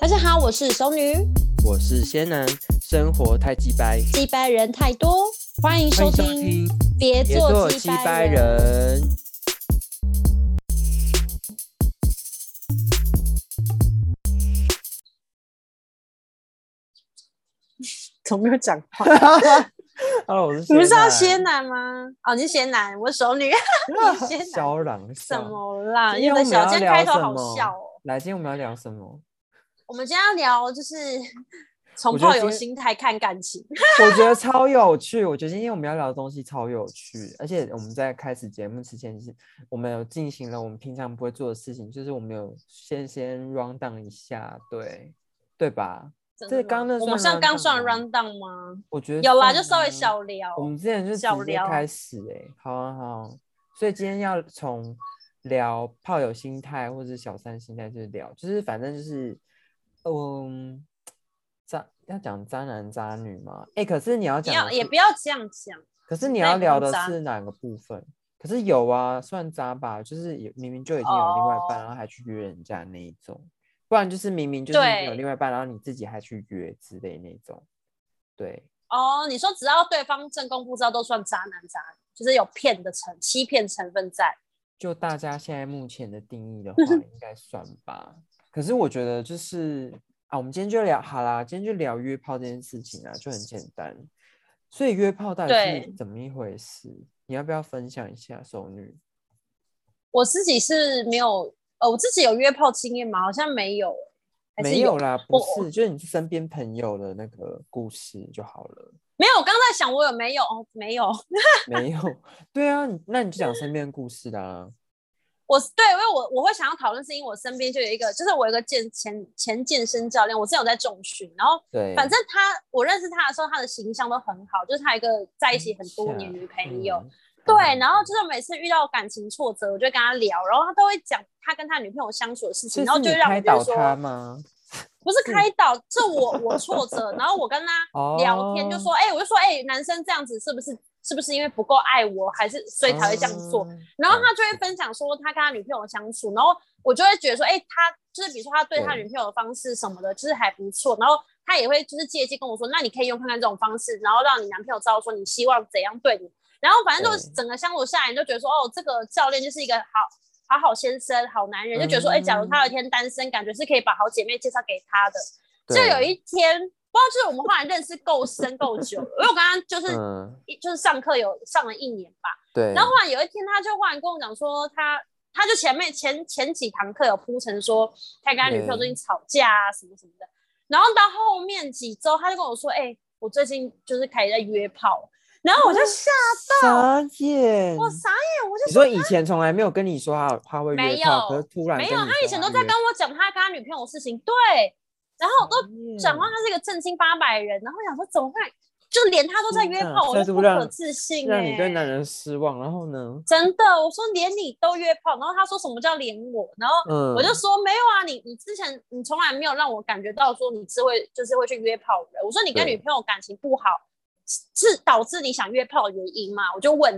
大家好，我是熟女，我是仙男，生活太鸡掰，鸡掰人太多，欢迎收听，别做鸡掰人。怎么没有讲话？Hello， 我是仙男。你不是要仙男吗？哦，你是仙男，我是熟女。你是仙男。小朗什么啦？因为小今天开头好笑哦。来，今天我们要聊什么？我们今天要聊就是从炮友心态看感情，我觉得超有趣。我觉得今天我们要聊的东西超有趣，而且我们在开始节目之前，我们有进行了我们平常不会做的事情，就是我们有先 round down 一下，对吧？这刚那我们像刚算 round down 吗？我觉得有啦，就稍微小聊。我们之前就直接开始好啊好。所以今天要从聊炮友心态或者小三心态，就是聊，就是反正就是。要讲渣男渣女吗？可是你要讲也不要这样讲。可是你要聊的是哪个部分？可是有啊，算渣吧，就是明明就已经有另外一半，然后还去约人家那一种。不然就是明明就是有另外一半，然后你自己还去约之类那种。对。你说只要对方正宫不知道都算渣男渣女，就是有欺骗成分在。就大家现在目前的定义的话，应该算吧。可是我觉得就是我们今天就聊好啦，今天就聊约炮这件事情啊，就很简单。所以约炮到底是怎么一回事？你要不要分享一下，熟女？我自己是没有，我自己有约炮经验吗？好像没有，没有啦，不是，就是你身边朋友的那个故事就好了。没有，我刚才想我有没有没有，没有，对啊，那你就讲身边的故事啦。因为我会想要讨论，是因为我身边就有一个，就是我有一个前健身教练，我之前有在重训，然后反正我认识他的时候，他的形象都很好，就是他一个在一起很多年女朋友，对，然后就是每次遇到感情挫折，我就跟他聊，然后他都会讲他跟他女朋友相处的事情，然后就让我觉得说，不是开导，是我挫折，然后我跟他聊天就说，男生这样子是不是因为不够爱我，还是所以才会这样做？然后他就会分享说他跟他女朋友相处，然后我就会觉得说，他就是比如说他对他女朋友的方式什么的，就是还不错。然后他也会就是借机跟我说，那你可以用看看这种方式，然后让你男朋友知道说你希望怎样对你。然后反正就整个相处下来，你就觉得说，这个教练就是一个好先生、好男人，就觉得说，假如他有一天单身，感觉是可以把好姐妹介绍给他的。就有一天。不知道，就是我们后来认识够深够久了，因为我刚刚就是上课有上了一年吧，对。然后后来有一天，他就忽然跟我讲说他就前几堂课有铺陈说他跟他女朋友最近吵架啊什么什么的，然后到后面几周他就跟我说，我最近就是开始在约炮，然后我就吓到傻眼，我就说你说以前从来没有跟你说他会约炮，可是突然没有，他以前都在跟我讲他跟他女朋友的事情，对。然后我都讲话，他是一个正经八百人，然后想说怎么会，就连他都在约炮，我就不可置信，让你对男人失望。然后呢？真的，我说连你都约炮，然后他说什么叫连我？然后我就说没有啊，你之前你从来没有让我感觉到说你就是会去约炮的。我说你跟女朋友感情不好，是导致你想约炮的原因嘛？我就问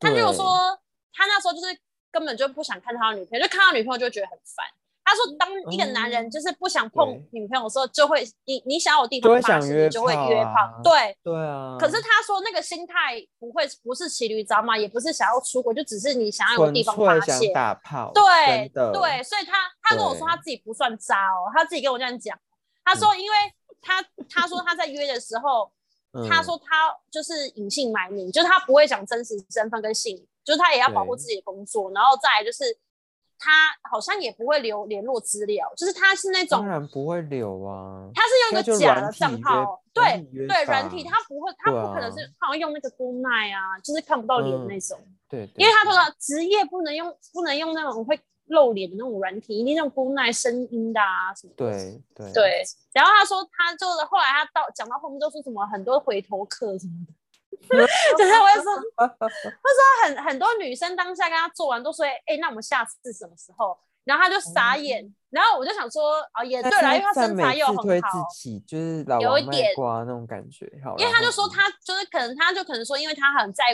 他就说他那时候就是根本就不想看他的女朋友，就看到女朋友就觉得很烦。他说当一个男人就是不想碰女朋友的时候，就会你想有地方发泄，你就会约炮，对啊。可是他说那个心态不是骑驴找马，也不是想要出国，就只是你想要有地方发泄，打炮，对，所以他跟我说他自己不算渣哦，他自己跟我这样讲，他说因为他说他在约的时候，他说他就是隐姓埋名，就是他不会讲真实身份跟姓名，就是他也要保护自己的工作，然后再来就是。他好像也不会留联络资料，就是他是那种当然不会留啊，他是用一个假的账号，对，软体他不可能是好像用那个 Good Night 啊，就是看不到脸那种，对，因为他说职业不能用那种会露脸的那种软体，一定用 Good Night 声音的啊什么的，对。然后他说他就后来他讲到后面都说什么很多回头客什么的。就是我说很多女生当下跟他做完都说那我们下次什么时候，然后他就傻眼，然后我就想说也对啦，因为他身材又很好，推自己就是老王卖瓜那种感觉，因为他就说他就是可能说因为他很在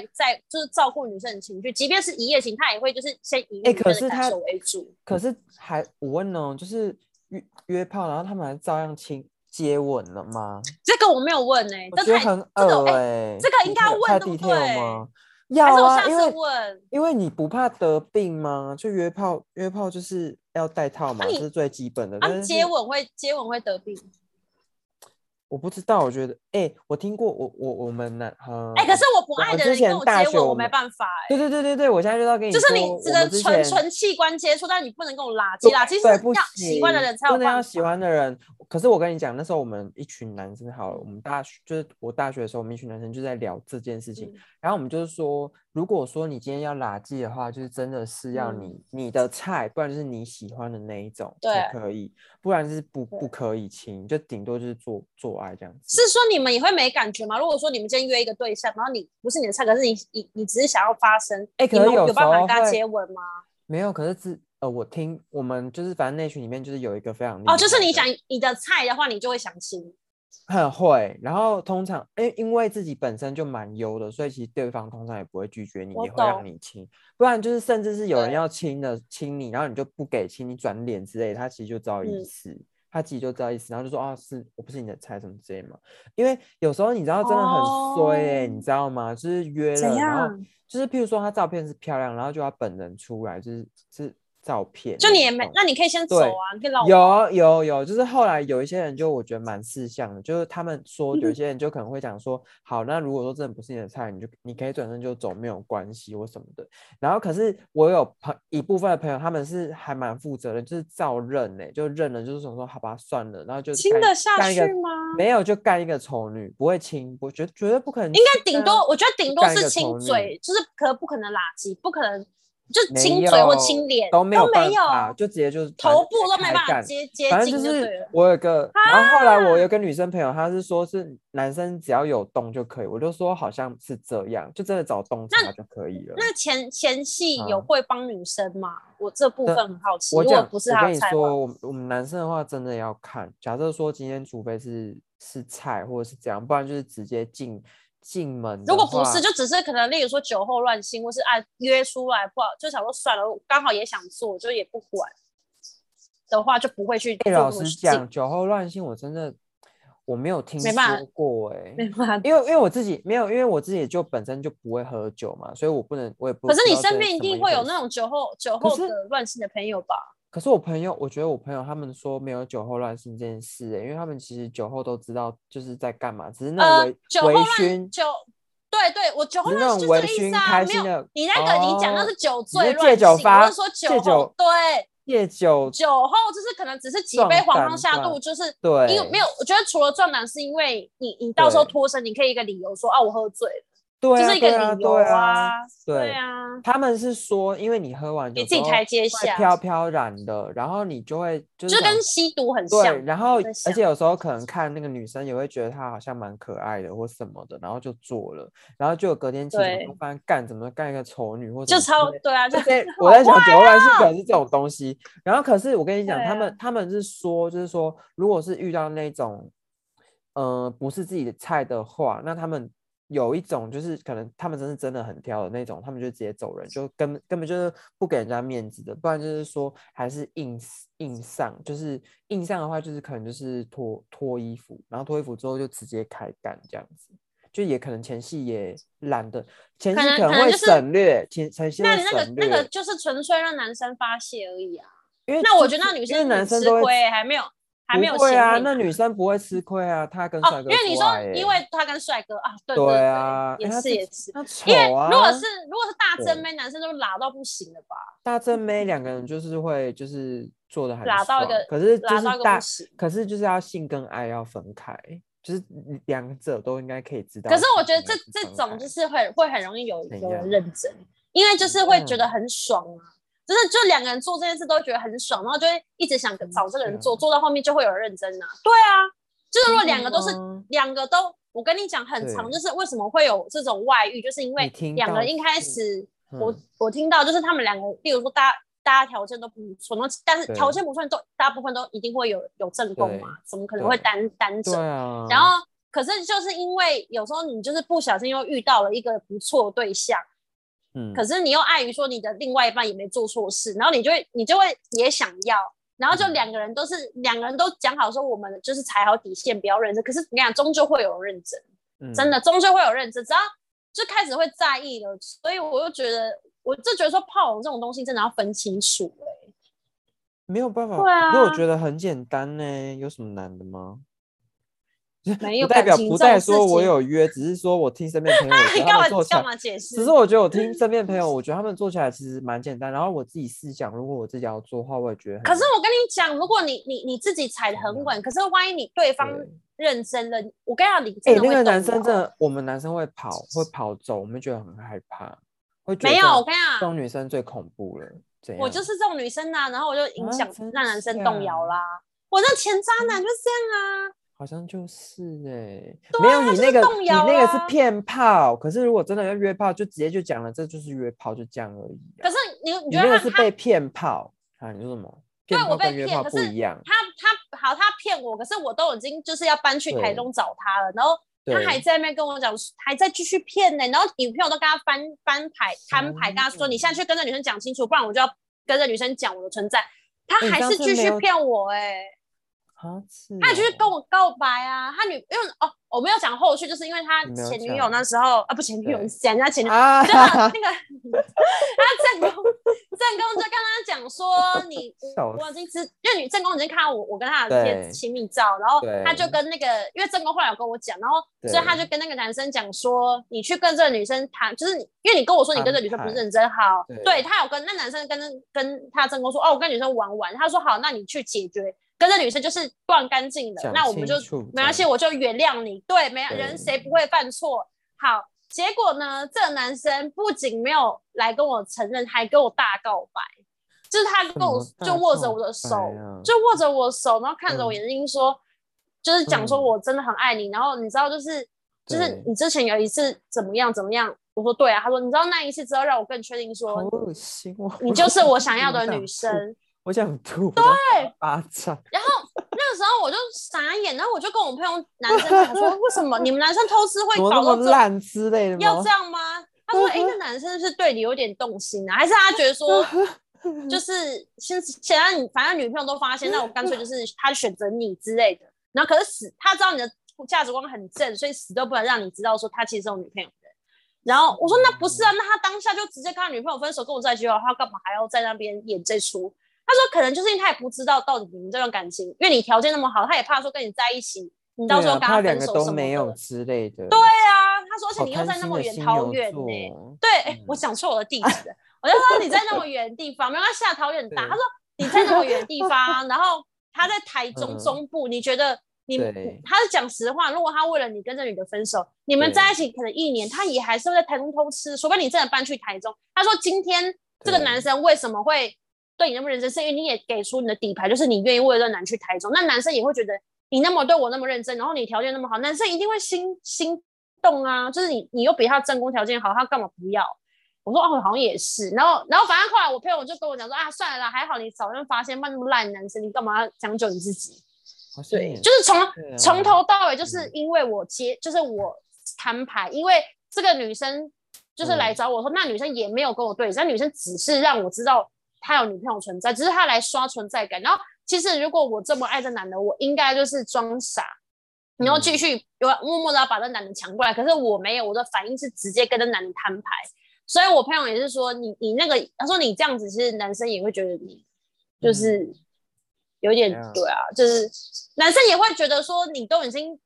就是照顾女生的情绪，即便是一夜情他也会就是先以女生的感受为主。可是还我问哦，就是约炮，然后他们还照样亲接吻了吗？这个我没有问欸，我觉得很恶欸，这个应该要问对不对？要啊，因为你不怕得病吗？就约炮就是要戴套嘛，这是最基本的。但是接吻会得病？我不知道，我觉得我听过我们男可是我不爱的人跟我接吻，我没办法欸。对，我现在就要跟你说，就是你只能纯器官接触，但你不能跟我拉鸡啦。其实要喜欢的人才有办法，真的要喜欢的人。可是我跟你讲，那时候我们一群男生好了，我们大学就是我大学的时候，我们一群男生就在聊这件事情。然后我们就是说，如果说你今天要拉鸡的话，就是真的是要你的菜，不然就是你喜欢的那一种才可以，不然就是不可以亲，就顶多就是做爱这样子。是说你们也会没感觉吗？如果说你们今天约一个对象，然后你不是你的菜，可是你只是想要发生，可是有办法跟他接吻吗？没有，可是我听我们就是反正那群里面就是有一个非常就是你想你的菜的话，你就会想亲，很会。然后通常因为自己本身就蛮优的，所以其实对方通常也不会拒绝你，也会让你亲。不然就是甚至是有人要亲你，然后你就不给亲，你转脸之类，他其实就知道意思，然后就说是我不是你的菜什么之类嘛。因为有时候你知道真的很衰你知道吗？就是约了，然后就是譬如说他照片是漂亮，然后就他本人出来就是。照片就你也没，那你可以先走啊，你可以老有，就是后来有一些人就我觉得蛮识相的，就是他们说有些人就可能会讲说，好，那如果说真的不是你的菜，你可以转身就走，没有关系或什么的。然后可是我有一部分的朋友，他们是还蛮负责的，就是照认就认了，就是想说好吧算了，然后就亲得下去吗？没有，就干一个丑女，不会亲，我觉得绝对不可能。应该顶多我觉得顶多是亲嘴，就是不可能垃圾，不可能。就亲嘴或亲脸都没有办法，就直接就是头部都没办法接近，反正就是我有个，然后后来我有个女生朋友，她是说是男生只要有洞就可以，我就说好像是这样，就真的找洞查就可以了。那前戏有会帮女生吗？我这部分很好奇，如果不是她的菜，我跟你说，我们男生的话真的要看，假设说今天除非是菜或者是这样，不然就是直接进门，如果不是就只是可能例如说酒后乱性或是约出来不好，就想说算了，我刚好也想做就也不管的话，就不会去做。老实讲，酒后乱性我真的我没有听说过因为我自己没有，因为我自己就本身就不会喝酒嘛，所以我不能，我也不。可是你身边一定会有那种酒后的乱性的朋友吧？可是我朋友，我觉得我朋友他们说没有酒后乱性这件事，因为他们其实酒后都知道就是在干嘛，只是那微醺，对，我酒后乱性就是这意思啊，没有你那个你讲那是酒醉乱性，我是说酒后酒后就是可能只是几杯黄汤下肚，就是对，因为没有，我觉得除了壮胆是因为你到时候脱身，你可以一个理由说我喝醉了。对就是一个理由啊，对啊，他们是说，因为你喝完酒之后会飘飘然的，然后你就会就跟吸毒很像，对，然后而且有时候可能看那个女生也会觉得她好像蛮可爱的或什么的，然后就做了，然后就隔天起床就发现干一个丑女或者就超对啊，就是我在想酒后乱性可能是这种东西，然后可是我跟你讲，他们是说，就是说如果是遇到那种不是自己的菜的话，那他们。有一种就是可能他们真的很挑的那种，他们就直接走人，就根本就是不给人家面子的，不然就是说还是硬上，就是硬上的话就是可能就是脱衣服，然后脱衣服之后就直接开干这样子，就也可能前戏也懒得，前戏可能会省略，前戏会省略，那个就是纯粹让男生发泄而已啊，因为那我觉得那女生很吃亏，还没有不会啊，那女生不会吃亏啊，她跟帅哥出来因为你说，因为她跟帅哥啊，对啊，也是，因为如果是大正妹，男生都拉到不行了吧？大正妹两个人就是会就是做的很爽，可是就是要性跟爱要分开，就是两者都应该可以知道。可是我觉得这种就是会很容易有人认真，因为就是会觉得很爽啊。就是两个人做这件事都觉得很爽，然后就会一直想找这个人做到后面就会有人认真啊。对啊，就是如果两个都，我跟你讲很常，就是为什么会有这种外遇，就是因为两个人一开始我听到就是他们两个，例如说大家条件都不错，但是条件不错大部分都一定会有正宫嘛，怎么可能会单着？然后可是就是因为有时候你就是不小心又遇到了一个不错的对象。可是你又碍于说你的另外一半也没做错事，然后你就会也想要，然后就两个人都讲好说我们就是踩好底线，不要认真。可是你看，终究会有认真，真的终究会有认真，只要就开始会在意了。所以我就觉得，我就觉得说炮友这种东西真的要分清楚欸，没有办法。对啊，因为我觉得很简单呢，有什么难的吗？没有，不代表说我有约，只是说我听身边朋友他们做起来，只是我觉得我听身边朋友，我觉得他们做起来其实蛮简单。然后我自己思想，如果我自己要做的话，我也觉得很。可是我跟你讲，如果你自己踩得很稳，可是万一你对方认真了，我跟你讲，你真的会动那个男生真的，我们男生会跑走，我们觉得很害怕，会觉得没有。我跟你讲，这种女生最恐怖了。我就是这种女生啊，然后我就影响让男生动摇啦。我那前渣男就是这样啊。好像就是欸，啊，没有你那个是骗炮，可是如果真的要约炮，就直接就讲了，这就是约炮，就这样而已啊。可是你觉得他是被骗炮啊？你说什么？骗炮跟约炮不一样。他骗我，可是我都已经就是要搬去台中找他了，然后他还在那边跟我讲，还在继续骗呢，欸。然后女朋友都跟他摊牌，跟他说，你现在去跟这女生讲清楚，不然我就要跟这女生讲我的存在。他还是继续骗我欸。啊是哦，他就是跟我告白啊，他因为哦，我没有讲后续，就是因为他前女友那时候啊，不前女友讲人家前女友，啊，就那个他正宫就跟他讲说我已经知，因为正宫已经看到我跟他的一些亲密照，然后他就跟那个，因为正宫后来有跟我讲，然后所以他就跟那个男生讲说，你去跟这个女生谈，就是因为你跟我说你跟这女生不是认真好，对他有跟那男生跟他正宫说，哦我跟女生玩玩，他说好，那你去解决。跟着女生就是断干净的，那我们就没关系，我就原谅你。对，没人谁不会犯错。好，结果呢，这个男生不仅没有来跟我承认，还跟我大告白，就是他跟我就握着我的手，然后看着我眼睛说，就是讲说我真的很爱你。然后你知道就是你之前有一次怎么样怎么样，我说对啊，他说你知道那一次之后让我更确定说，好恶心哦，你就是我想要的女生。我想吐，对，巴掌。然后那时候我就傻眼，然后我就跟我朋友男生讲说，为什么你们男生偷吃会搞到这烂之类的吗？要这样吗？他说，那男生 是对你有点动心啊，还是他觉得说，就是现在反正女朋友都发现，那我干脆就是他选择你之类的。然后可是他知道你的价值观很正，所以死都不能让你知道说他其实是有女朋友的。然后我说那不是啊，那他当下就直接跟他女朋友分手，跟我在一起的话，他干嘛还要在那边演这出？他说可能就是因为他也不知道到底你们这段感情，因为你条件那么好，他也怕说跟你在一起你到时候跟他分手什么的，他两个都没有之类的。对啊，他说而且你又在那么远桃园欸，对，我讲错我的地址，我就说你在那么远的地方，没关系，桃园很大。他说你在那么远的地方，然后他在台中中部，你觉得他是讲实话，如果他为了你跟这女的分手，你们在一起可能一年，他也还是会在台中偷吃，除非你真的搬去台中。他说今天这个男生为什么会对你那么认真，是因为你也给出你的底牌，就是你愿意为了男去台中，那男生也会觉得你那么对我那么认真，然后你条件那么好，男生一定会心动啊，就是你又比他正宫条件好，他干嘛不要？我说哦，好像也是。然后反正后来我朋友就跟我讲说啊，算了啦，还好你早就发现，不然那么烂男生你干嘛要将就你自己？对，就是从头到尾就是因为我就是我摊牌，因为这个女生就是来找我说，那女生也没有跟我对，那女生只是让我知道他有女朋友存在，只是他来刷存在感。然后其实如果我这么爱这男的，我应该就是装傻，然后继续默默的把这男的抢过来。可是我没有，我的反应是直接跟这男的摊牌。所以我朋友也是说，你那个，他说你这样子，其实男生也会觉得你就是有点对啊，就是男生也会觉得说你都已经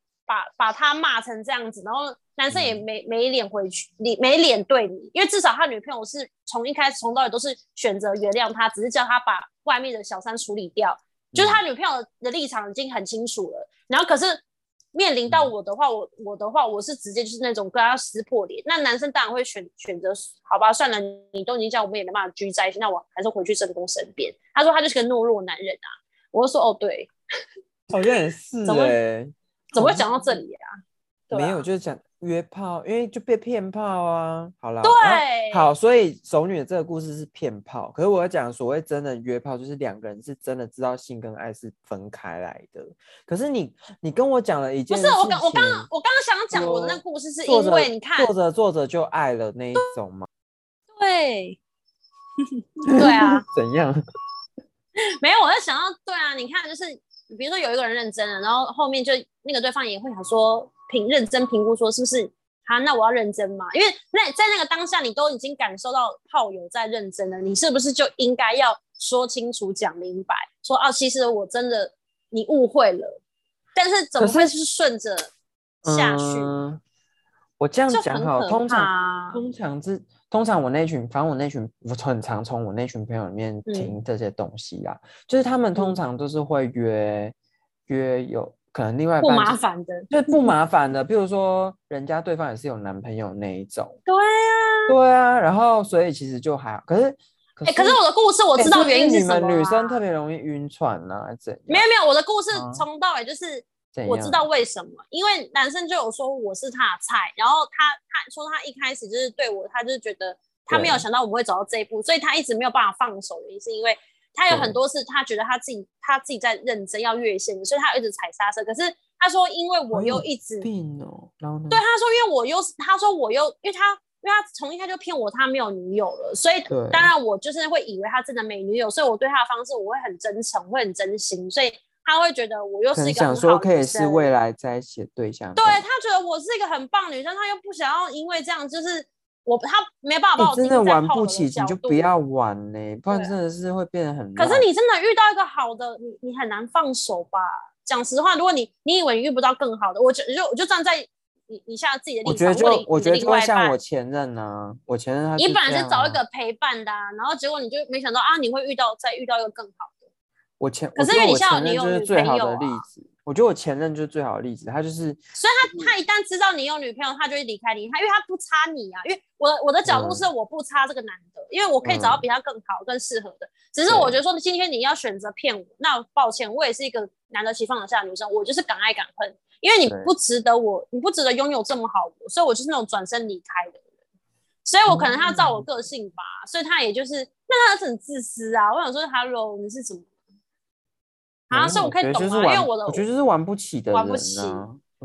把他骂成这样子，然后男生也没脸回去，没脸对你，因为至少他女朋友是从一开始从到底都是选择原谅他，只是叫他把外面的小三处理掉，就是他女朋友的立场已经很清楚了。然后可是面临到我的话，我是直接就是那种跟他撕破脸，那男生当然会选择好吧，算了，你都已经叫我们也没办法居在一起，那我还是回去正宫身边。他说他就是个懦弱男人啊，我就说哦对，好像也是欸，怎么会讲到这里啊？对啊，没有，就是讲约炮，因为就被骗炮啊。好啦，对，好，所以熟女的这个故事是骗炮，可是我要讲所谓真的约炮，就是两个人是真的知道性跟爱是分开来的。可是你跟我讲了一件事情，不是我刚刚想讲我的那故事，是因为你看做着就爱了那一种吗？对，对啊，怎样？没有，我就想到，对啊，你看，就是比如说有一个人认真了，然后后面就那个对方也会想说认真评估说是不是啊？那我要认真吗？因为在那个当下，你都已经感受到炮友在认真了，你是不是就应该要说清楚、讲明白，说哦，其实我真的你误会了，但是怎么会是顺着下去？我这样讲好，通常我那群，反正我那群，我很常从我那群朋友里面听这些东西啊，就是他们通常都是会约有可能另外一半不麻烦的，就是不麻烦的，比如说人家对方也是有男朋友那一种，对啊，对啊，然后所以其实就还好，可是我的故事我知道原因是什么、啊，你们女生特别容易晕船啊，怎样？没有，我的故事从到尾就是。我知道为什么，因为男生就有说我是他的菜，然后他说他一开始就是对我，他就是觉得他没有想到我们会走到这一步，所以他一直没有办法放手，原因是因为他有很多次他觉得他自己在认真要越线，所以他一直踩刹车。可是他说因为我又一直病哦，然后对他说因为我又他说我又因为他从一开始就骗我他没有女友了，所以当然我就是会以为他真的没女友，所以我对他的方式我会很真诚，我会很真心，所以。他会觉得我又是一个很好的女生，想说可以是未来在一起的对象。对，他觉得我是一个很棒的女生，他又不想要因为这样，就是他没办法把我真的玩不起，你就不要玩呢、欸，不然真的是会变得很烂。可是你真的遇到一个好的，你很难放手吧？讲实话，如果你以为你遇不到更好的，我就站在你现在自己的立场，我觉得就会像我前任啊，我前任他是这样、啊、你本来是找一个陪伴的、啊，然后结果你就没想到啊，你会再遇到一个更好的。可是因为你像你有女朋友啊，我觉得我前任就是最好的例子，他就是，所以他一旦知道你有女朋友，他就会离开你，因为他不差你啊。因为我的角度是我不差这个男的，因为我可以找到比他更好、更适合的。只是我觉得说今天你要选择骗我，那抱歉，我也是一个难得其放得下的女生，我就是敢爱敢恨，因为你不值得拥有这么好我，所以我就是那种转身离开的。所以我可能他照我个性吧，所以他也就是，那他很自私啊。我想说 ，Hello， 你是什么？啊，所以我可以懂啊，因为我觉得就是玩不起的人、啊，玩不起。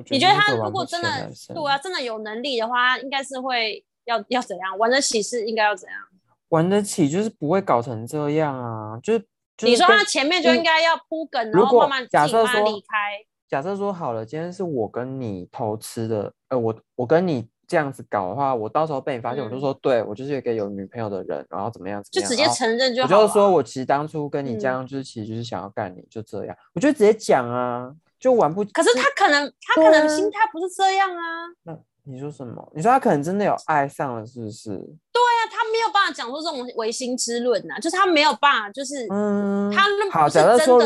你觉得他如果真的对啊，真的有能力的话，应该是会要怎样玩得起？是应该要怎样玩得起？就是不会搞成这样啊！就是你说他前面就应该要铺梗，然后慢慢假设说离开。假设说好了，今天是我跟你偷吃的，我跟你这样子搞的话，我到时候被你发现，我就说对我就是一个有女朋友的人，然后怎么样，就直接承认就好了。我就说我其实当初跟你这样，就是其实就是想要干你，就这样，我就直接讲啊，就玩不。可是他可能心态不是这样啊。那你说什么？你说他可能真的有爱上了，是不是？对啊，他没有办法讲出这种唯心之论啊，就是他没有办法，就是他那好。假设说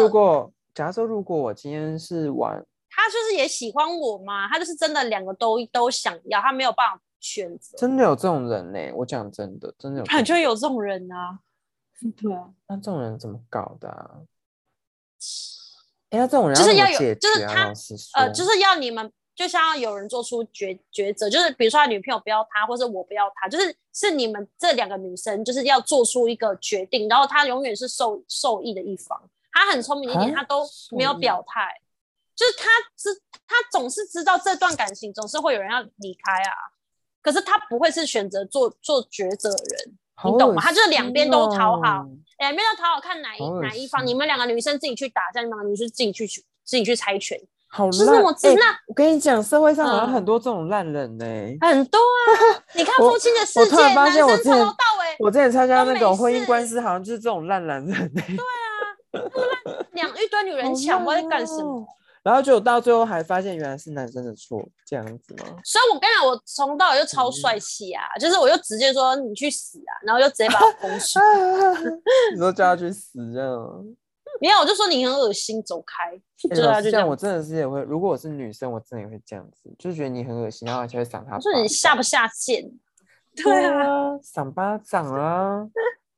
如果我今天是玩，他就是也喜欢我嘛，他就是真的两个都想要，他没有办法选择。真的有这种人呢、欸？我讲真的有，感觉有这种人啊。对啊，那这种人怎么搞的啊？哎、欸，那这种人要怎么解决啊？就是要你们，就像要有人做出抉择，就是比如说他女朋友不要他，或是我不要他，就是你们这两个女生就是要做出一个决定，然后他永远是受益的一方。他很聪明一点，他都没有表态，就是他总是知道这段感情总是会有人要离开啊，可是他不会是选择做抉择的人、哦，你懂吗？他就是两边都讨好，两边都讨好，看哪一方，你们两个女生自己去打架，你们女生自己去猜拳，好烂，就是那么直。那、欸、我跟你讲，社会上好像很多这种烂人呢、欸很多啊。你看《父亲的世界》，我突然发现我之前，参加那种婚姻官司，好像就是这种烂男人、欸。对啊。一堆女人抢，我在干什么？然后就到最后还发现原来是男生的错，这样子吗？所以我跟你讲，我从到尾就超帅气啊、嗯，就是我就直接说你去死啊，然后就直接把他封锁。你说叫他去死这样？没有，我就说你很恶心，走开。对啊，就这样。我真的是也会，如果我是女生，我真的也会这样子，就觉得你很恶心，然后而且会赏他。就是你下不下线？对啊，赏巴掌啊。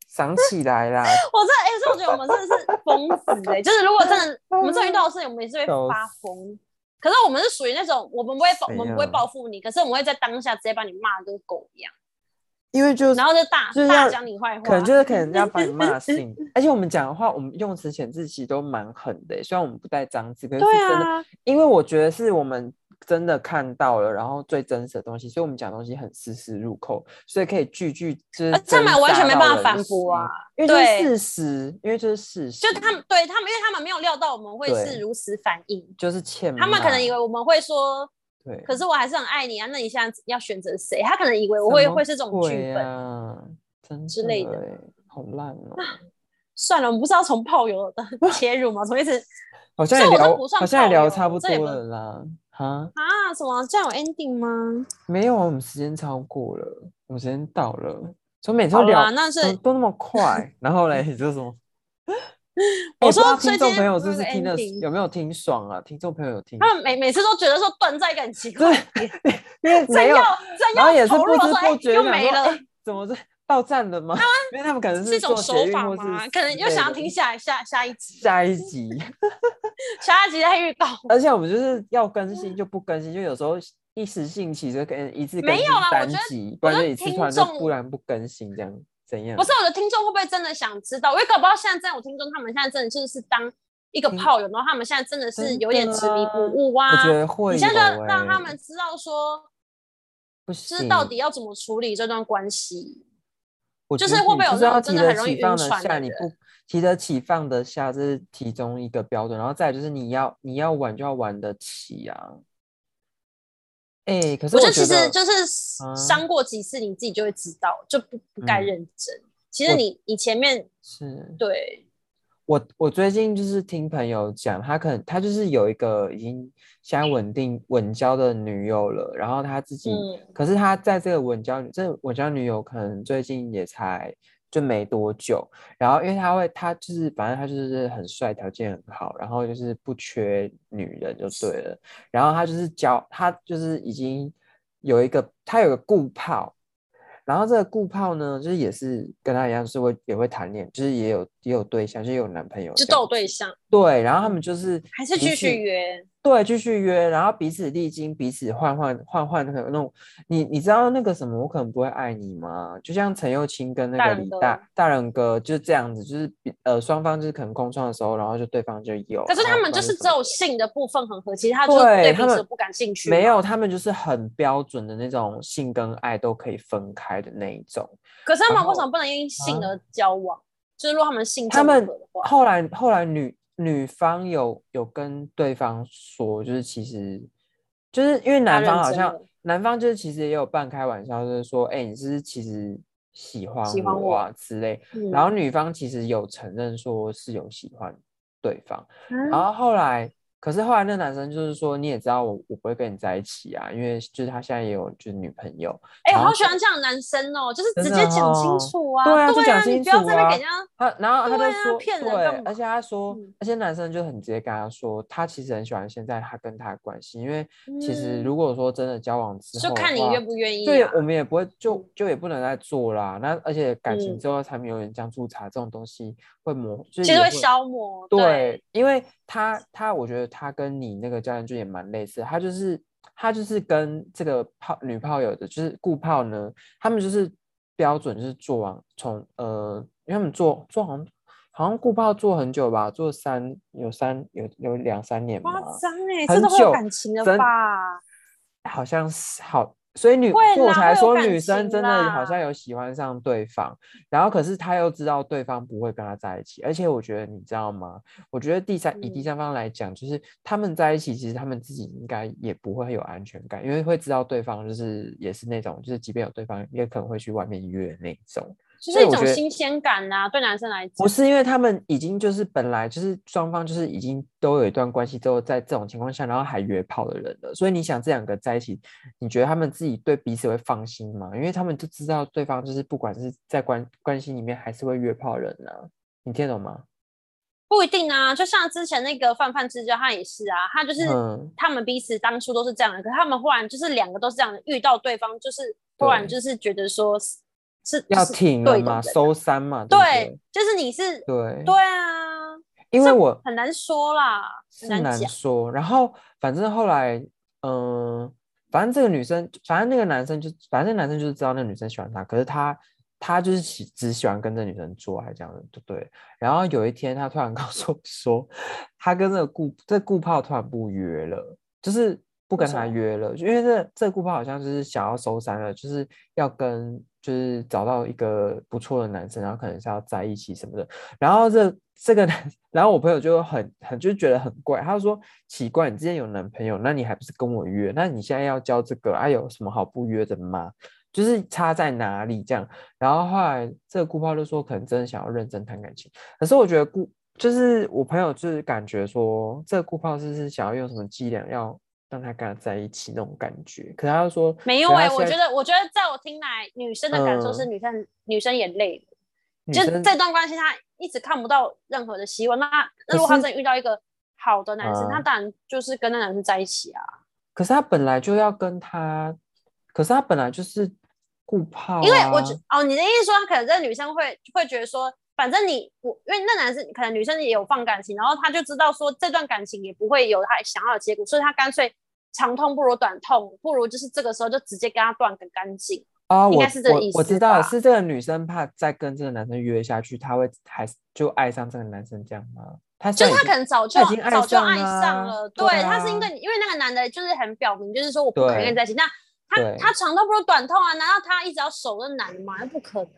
想起来啦！所以我觉得我们真的是疯子哎、欸，就是如果真的我们真的遇到的事情，我们也是会发疯。可是我们是属于那种我们不会报复你，可是我们会在当下直接把你骂跟狗一样，因为然后就大讲你坏话，可能人家把你骂醒。而且我们讲的话，我们用词遣字其实都蛮狠的、欸，虽然我们不带脏字，可是真的、啊，因为我觉得是我们真的看到了，然后最真实的东西，所以我们讲的东西很丝丝入扣，所以可以句句就是这样，完全没办法反驳啊，因为就是事实，因为就是事实，就他们对他们，因为他们没有料到我们会是如此反应，就是欠骂，他们可能以为我们会说，对，可是我还是很爱你啊，那你现在要选择谁？他可能以为我会是这种剧本啊，真之类的，好烂哦。算了，我们不是要从炮友的切入吗？从一直好像也聊，好像也聊差不多了啦。啊！什么？这样有 ending 吗？没有啊，我们时间超过了，我们时间到了。所以每次聊那是都那么快，然后嘞，你就什么？我说听众朋友是不是听的有没有听爽啊？听众朋友有听？他们每次都觉得说断在感情，对，真要也是不知不觉又没了，怎么这？到站了吗？因为他们可能是做捷运或是这种手法吗？可能又想要听下一集，下一集，下一集在预告。而且我们就是要更新就不更新，就有时候一时兴起就一次更新单集，不然就一次突然就忽然不更新这样，怎样？不是，我的听众会不会真的想知道？我也搞不好现在真的有听众，他们现在真的就是当一个炮友，然后他们现在真的是有点执迷不悟啊。我觉得会，你现在就让他们知道说，就是到底要怎么处理这段关系。就是会不会有时候真的很容易晕船的人，提得起放得下，这是其中一个标准。然后再来就是你要玩就要玩得起啊。可是我觉得其实就是伤过几次，你自己就会知道，就不该认真。其实你前面是对。我最近就是听朋友讲，他就是有一个已经现在稳交的女友了，然后他自己，可是他在这个稳交女友可能最近也才就没多久，然后因为他就是反正他就是很帅，条件很好，然后就是不缺女人就对了，然后他就是已经有一个他有个固炮。然后这个顾炮呢，就是也是跟他一样，是也会谈恋爱，就是也有对象，就是有男朋友，就都有对象。对，然后他们就是还是继续约，对，继续约，然后彼此历经，彼此换那种，你知道那个什么，我可能不会爱你吗？就像陈又青跟那个李大人哥就是这样子，就是双方就是可能空窗的时候，然后就对方就有，可是他们就是只有性的部分很合，其他就是对彼此不感兴趣。没有，他们就是很标准的那种性跟爱都可以分开的那一种，可是他们为什么不能因性而交往？就是如果他们性这么合的话，后来女方有跟对方说，就是其实就是因为男方就是其实也有半开玩笑，就是说，你是其实喜欢我啊之类，然后女方其实有承认说是有喜欢对方，然后可是后来那男生就是说，你也知道我不会跟你在一起啊，因为就是他现在也有就是女朋友。我好喜欢这样的男生哦，就是直接讲清楚啊，对啊，就讲清楚啊，你不要在那给人家。然后他就说骗人干嘛？而且他说，而且男生就很直接跟他说，他其实很喜欢现在他跟他的关系，因为其实如果说真的交往之后，就看你愿不愿意。对，我们也不会就也不能再做啦。那而且感情之后柴米油盐酱醋茶这种东西会磨，其实会消磨。对，因为他我觉得。他跟你那个教练就也蛮类似，他就是跟这个女炮友的，就是顾炮呢，他们就是标准就是做完从因为他们做好像顾炮做很久吧，做有2-3年吧，夸张欸，这都会有感情的吧？好像是好。所以我才说女生真的好像有喜欢上对方，然后可是她又知道对方不会跟她在一起，而且我觉得你知道吗？我觉得以第三方来讲，就是他们在一起，其实他们自己应该也不会有安全感，因为会知道对方就是也是那种，就是即便有对方，也可能会去外面约那种。就是一种新鲜感啊，对男生来讲不是，因为他们已经就是本来就是双方就是已经都有一段关系之后，在这种情况下然后还约炮的人了，所以你想这两个在一起，你觉得他们自己对彼此会放心吗？因为他们就知道对方就是不管是在关系里面还是会约炮人啊，你听懂吗？不一定啊，就像之前那个范之交，他也是啊，他就是他们彼此当初都是这样的，可是他们忽然就是两个都是这样的，遇到对方就是忽然就是觉得说是要挺了嘛，收山嘛， 对，就是你是对啊，因为我很难说啦，是难说。然后反正后来，反正这个女生，反正那个男生就是知道那个女生喜欢他，可是他就是只喜欢跟这女生做爱这样子，对。然后有一天，他突然告诉我说，他跟这个顾炮突然不约了，就是不跟他约了，因为这顾泡好像就是想要收山了，就是要跟就是找到一个不错的男生，然后可能是要在一起什么的。然后这个，然后我朋友就很就觉得很怪，他就说奇怪，你之前有男朋友，那你还不是跟我约？那你现在要交这个，啊有什么好不约的吗？就是差在哪里这样？然后后来这个顾泡就说，可能真的想要认真谈感情。可是我觉得就是我朋友就是感觉说，这个顾泡是想要用什么伎俩要让他跟他在一起那种感觉，可是他就说没有欸，我觉得在我听来，女生的感受是女生也累了，就这段关系她一直看不到任何的希望。那如果她真的遇到一个好的男生，她当然就是跟那男生在一起啊。可是她本来就要跟他，可是她本来就是顾泡啊。因为你的意思说，可能这女生会觉得说，反正因为那男生可能女生也有放感情，然后他就知道说这段感情也不会有他想要的结果，所以他干脆长痛不如短痛，不如就是这个时候就直接跟他断个干净啊。应该是这个意思。我知道是这个女生怕再跟这个男生约下去，他会还就爱上这个男生，这样吗？他可能早就爱上了，对，他是因为那个男的就是很表明，就是说我不可能跟你在一起。那他长痛不如短痛啊，难道他一直要守着男的吗？那不可能。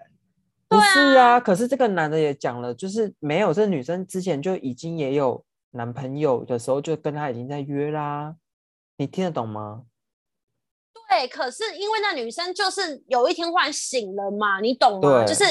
不是啊，可是这个男的也讲了，就是没有，这女生之前就已经也有男朋友的时候，就跟他已经在约啦。你听得懂吗？对，可是因为那女生就是有一天忽然醒了嘛，你懂吗？就是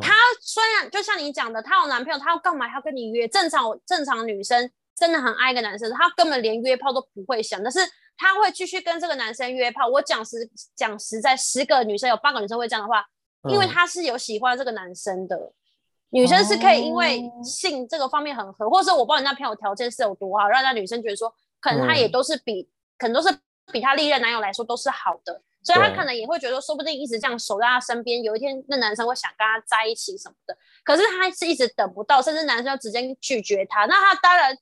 她虽然就像你讲的，她有男朋友，她要干嘛？她跟你约？正常女生真的很爱一个男生，她根本连约炮都不会想，但是她会继续跟这个男生约炮。我讲实在，10个女生有8个女生会这样的话。因为他是有喜欢这个男生的，女生是可以因为性这个方面很合，或者我不知道人家朋友条件是有多好，让那女生觉得说，可能他也都是比他历任男友来说都是好的，所以他可能也会觉得，说不定一直这样守在他身边，有一天那男生会想跟他在一起什么的。可是他是一直等不到，甚至男生要直接拒绝他，那他当然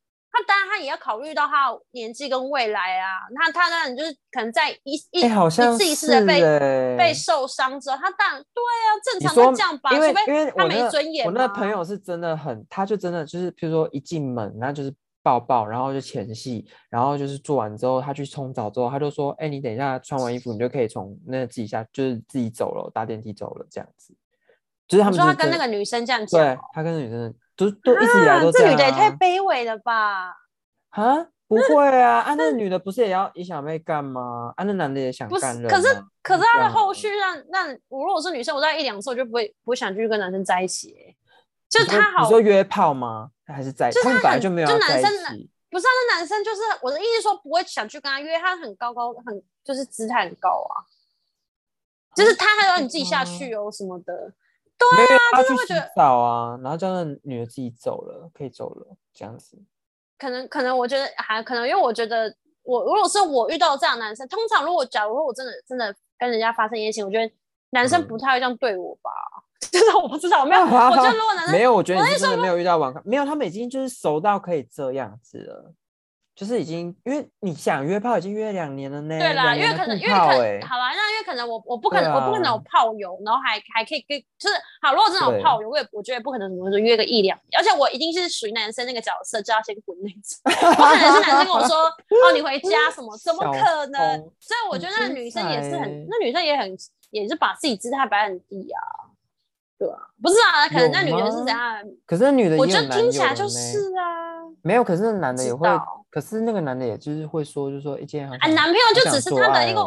也要考虑到他年纪跟未来啊，那他当然就是可能在一次的被受伤之后，他当然对啊，正常会这样吧，因为他没尊严。我那朋友是真的很，他就真的就是，譬如说一进门，他就是抱抱，然后就前戏，然后就是做完之后，他去冲澡之后，他就说：“哎，你等一下穿完衣服，你就可以从那自己下，就是自己走了，搭电梯走了这样子。”就是他跟那个女生这样讲，对，他跟女生。都一直以来都这样啊，这女的也太卑微了吧？啊，不会啊，啊那女的不是也想被干吗？啊那男的也想干人啊。可是他的后续让我如果是女生，我大概1-2次我就不会想继续跟男生在一起欸。就他好，你说约炮吗？还是在一起？就是他本来就没有要在一起。不是啊，那男生就是我的意思说不会想去跟他约，他很高很就是姿态很高啊，就是他还要你自己下去哦什么的。对啊，他去洗澡啊，然后叫那女的自己走了，可以走了这样子。可能我觉得还可能，因为我觉得如果是我遇到这样的男生，通常如果假如我真的跟人家发生一夜情，我觉得男生不太会这样对我吧。就是我不知道，没有，我觉得如果男生没有，我觉得你真的没有遇到网咖，没有，他们已经就是熟到可以这样子了。就是已经，因为你想约炮已经约2年了呢。对啦，因为可能好啦，那因为可能我不可能、啊、我不可能有炮友，然后还可以跟就是好，如果真的有炮友，我觉得不可能我约个1-2年，而且我一定是属于男生那个角色，就要先滚那种。我可能是男生跟我说哦你回家什么，怎么可能？所以我觉得那女生也是也是把自己姿态摆很低啊，对啊，不是啊，可能那女人是怎样？可是那女的也有男友了，我就听起来就是啊，没有，可是那男的也会。可是那个男的也就是会说，就是说一件很男朋友就只是他的一个，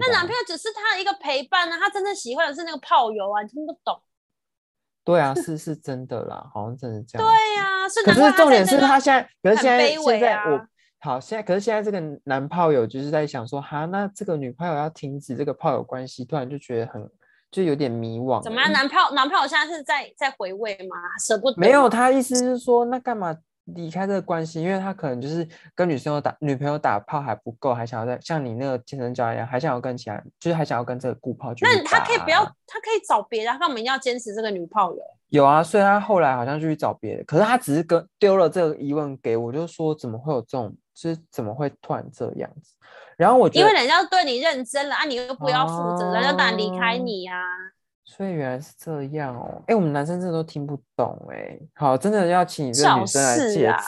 那男朋友只是他的一个陪伴啊，他真正喜欢的是那个炮友啊，你听不懂。对啊，是真的啦，好像真的这样。对啊，是男朋友。可是重点是他现在，可是现在我好现在，可是现在这个男炮友就是在想说，哈，那这个女炮友要停止这个炮友关系，突然就觉得很。就有点迷惘，怎么样？男朋友现在是在回味吗？舍不得？没有，他意思是说，那干嘛离开这个关系？因为他可能就是跟女朋友打炮还不够，还想要再像你那个健身教练一样，还想要跟其他，就是还想要跟这个顾炮去打。那他可以不要，他可以找别的，他干嘛一定要坚持这个女炮友？有啊，所以他后来好像就去找别的，可是他只是丢了这个疑问给我，就说怎么会有这种，就是怎么会突然这样子？然后我觉得因为人家对你认真了啊，你又不要负责，人家当然离开你啊。所以原来是这样哦。哎，我们男生真的都听不懂哎。好，真的要请你这女生来解释，啊、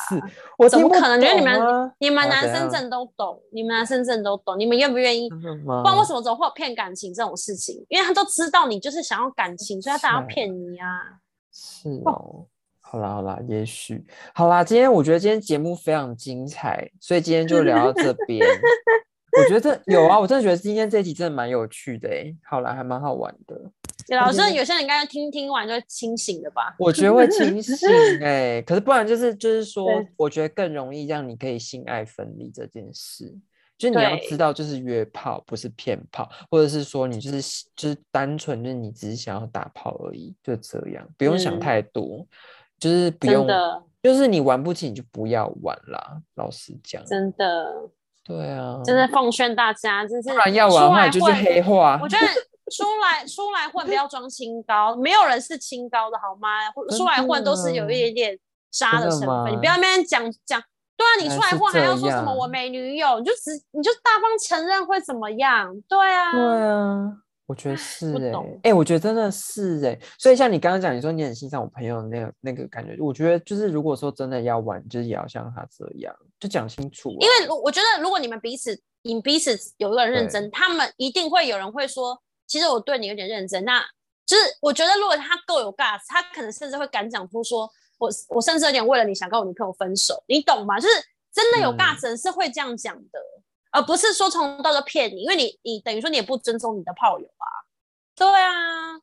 我听不懂、啊、怎么可能？觉得你们男生真的都懂，你们男生真的都懂，你们愿不愿意？不然为什么总会有骗感情这种事情？因为他都知道你就是想要感情，所以他当然要骗你啊。是哦。哦好啦好啦，也许好啦。今天我觉得今天节目非常精彩，所以今天就聊到这边。我觉得有啊，我真的觉得今天这一集真的蛮有趣的哎、欸。好啦，还蛮好玩的。对啦，我觉得有些人应该听完就清醒的吧。我觉得会清醒哎、欸，可是不然就是说，我觉得更容易让你可以性爱分离这件事。就是你要知道，就是约炮不是骗炮，或者是说你就是单纯就是你只是想要打炮而已，就这样，不用想太多。嗯就是不用，就是你玩不起你就不要玩啦。老实讲，真的，对啊，真的奉劝大家，真是不然要玩的话就是黑化。我觉得出来混不要装清高，没有人是清高的好吗？出来混都是有一点渣的成分，你不要在那边讲。对啊，你出来混还要说什么我没女友，你就大方承认会怎么样？对啊，对啊。我觉得是哎、欸欸，我觉得真的是哎、欸，所以像你刚刚讲，你说你很欣赏我朋友那个感觉，我觉得就是如果说真的要玩，就是也要像他这样，就讲清楚、啊。因为我觉得，如果你们彼此有一个人认真，他们一定会有人会说，其实我对你有点认真。那就是我觉得，如果他够有 guts， 他可能甚至会敢讲出说，我甚至有点为了你想跟我女朋友分手，你懂吗？就是真的有 guts 人是会这样讲的。而不是说从头到尾骗你，因为你等于说你也不尊重你的炮友啊。对啊，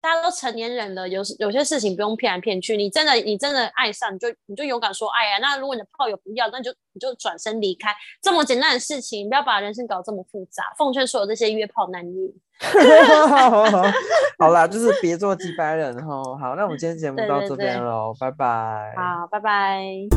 大家都成年人了，有些事情不用骗来骗去。你真的爱上，你就勇敢说爱啊。那如果你的炮友不要，那你就转身离开。这么简单的事情，不要把人生搞这么复杂。奉劝所有这些约炮男女。好啦，就是别做几百人哦。好，那我们今天节目到这边喽，拜拜。好，拜拜。